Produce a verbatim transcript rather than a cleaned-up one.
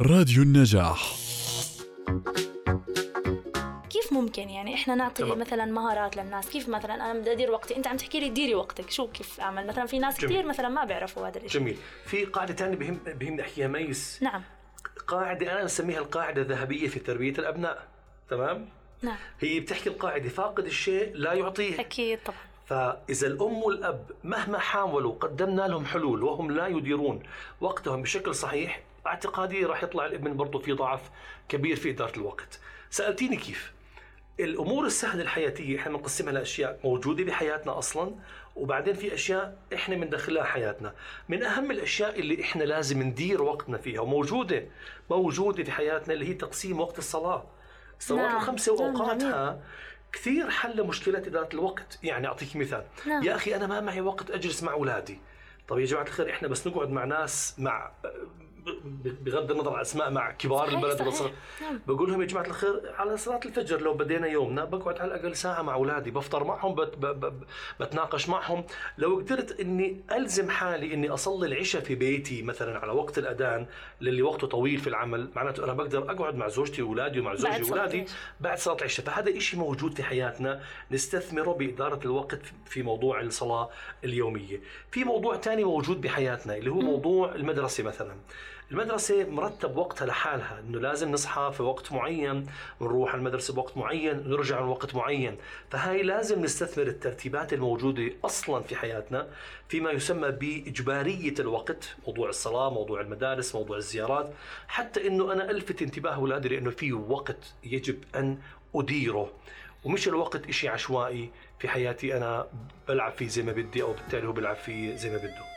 راديو النجاح. كيف ممكن يعني إحنا نعطي طبعا. مثلا مهارات للناس؟ كيف مثلا أنا بدي أدير وقتي، أنت عم تحكي لي ديري وقتك، شو كيف أعمل؟ مثلا في ناس جميل. كتير مثلا ما بيعرفوا هذا الشيء. جميل. في قاعدة تانية بهم بهم نحكيها ميس. نعم. قاعدة أنا نسميها القاعدة الذهبية في تربية الأبناء. تمام. نعم. هي بتحكي القاعدة فاقد الشيء لا يعطيه. أكيد طبعا. فإذا الأم والأب مهما حاولوا قدمنا لهم حلول وهم لا يديرون وقتهم بشكل صحيح، اعتقادي راح يطلع الابن برضو في ضعف كبير في إدارة الوقت. سألتيني كيف؟ الأمور السهلة الحياتية إحنا نقسمها لأشياء موجودة بحياتنا أصلاً، وبعدين في أشياء إحنا من داخلها حياتنا. من أهم الأشياء اللي إحنا لازم ندير وقتنا فيها وموجودة موجودة في حياتنا اللي هي تقسيم وقت الصلاة. الصلاة نعم. الخمسة وأوقاتها كثير حل مشكلة إدارة الوقت. يعني أعطيك مثال. نعم. يا أخي أنا ما معي وقت أجلس مع أولادي. طب يا جماعة الخير، إحنا بس نقعد مع ناس مع بغض النظر على أسماء مع كبار صحيح البلد صحيح. نعم. بقول لهم يا جماعة الخير على صلاة الفجر لو بدينا يومنا بقعد على الأقل ساعة مع أولادي، بفطر معهم، بت بتناقش معهم. لو قدرت إني ألزم حالي إني أصلي العشاء في بيتي مثلا على وقت الأذان للي وقته طويل في العمل، معناته أنا بقدر أقعد مع زوجتي وأولادي ومع زوجي وأولادي بعد صلاة العشاء. فهذا إشي موجود في حياتنا نستثمره بإدارة الوقت في موضوع الصلاة اليومية. في موضوع تاني موجود بحياتنا اللي هو م. موضوع المدرسة مثلا. المدرسة مرتب وقتها لحالها، إنه لازم نصحى في وقت معين، نروح المدرسة بوقت معين، نرجع لوقت معين. فهاي لازم نستثمر الترتيبات الموجودة أصلا في حياتنا فيما يسمى بإجبارية الوقت، موضوع الصلاة، موضوع المدارس، موضوع الزيارات، حتى إنه أنا ألفت انتباه أولادي لأنه في وقت يجب أن أديره، ومش الوقت إشي عشوائي في حياتي أنا بلعب فيه زي ما بدي أو بالتالي هو بلعب فيه زي ما بده.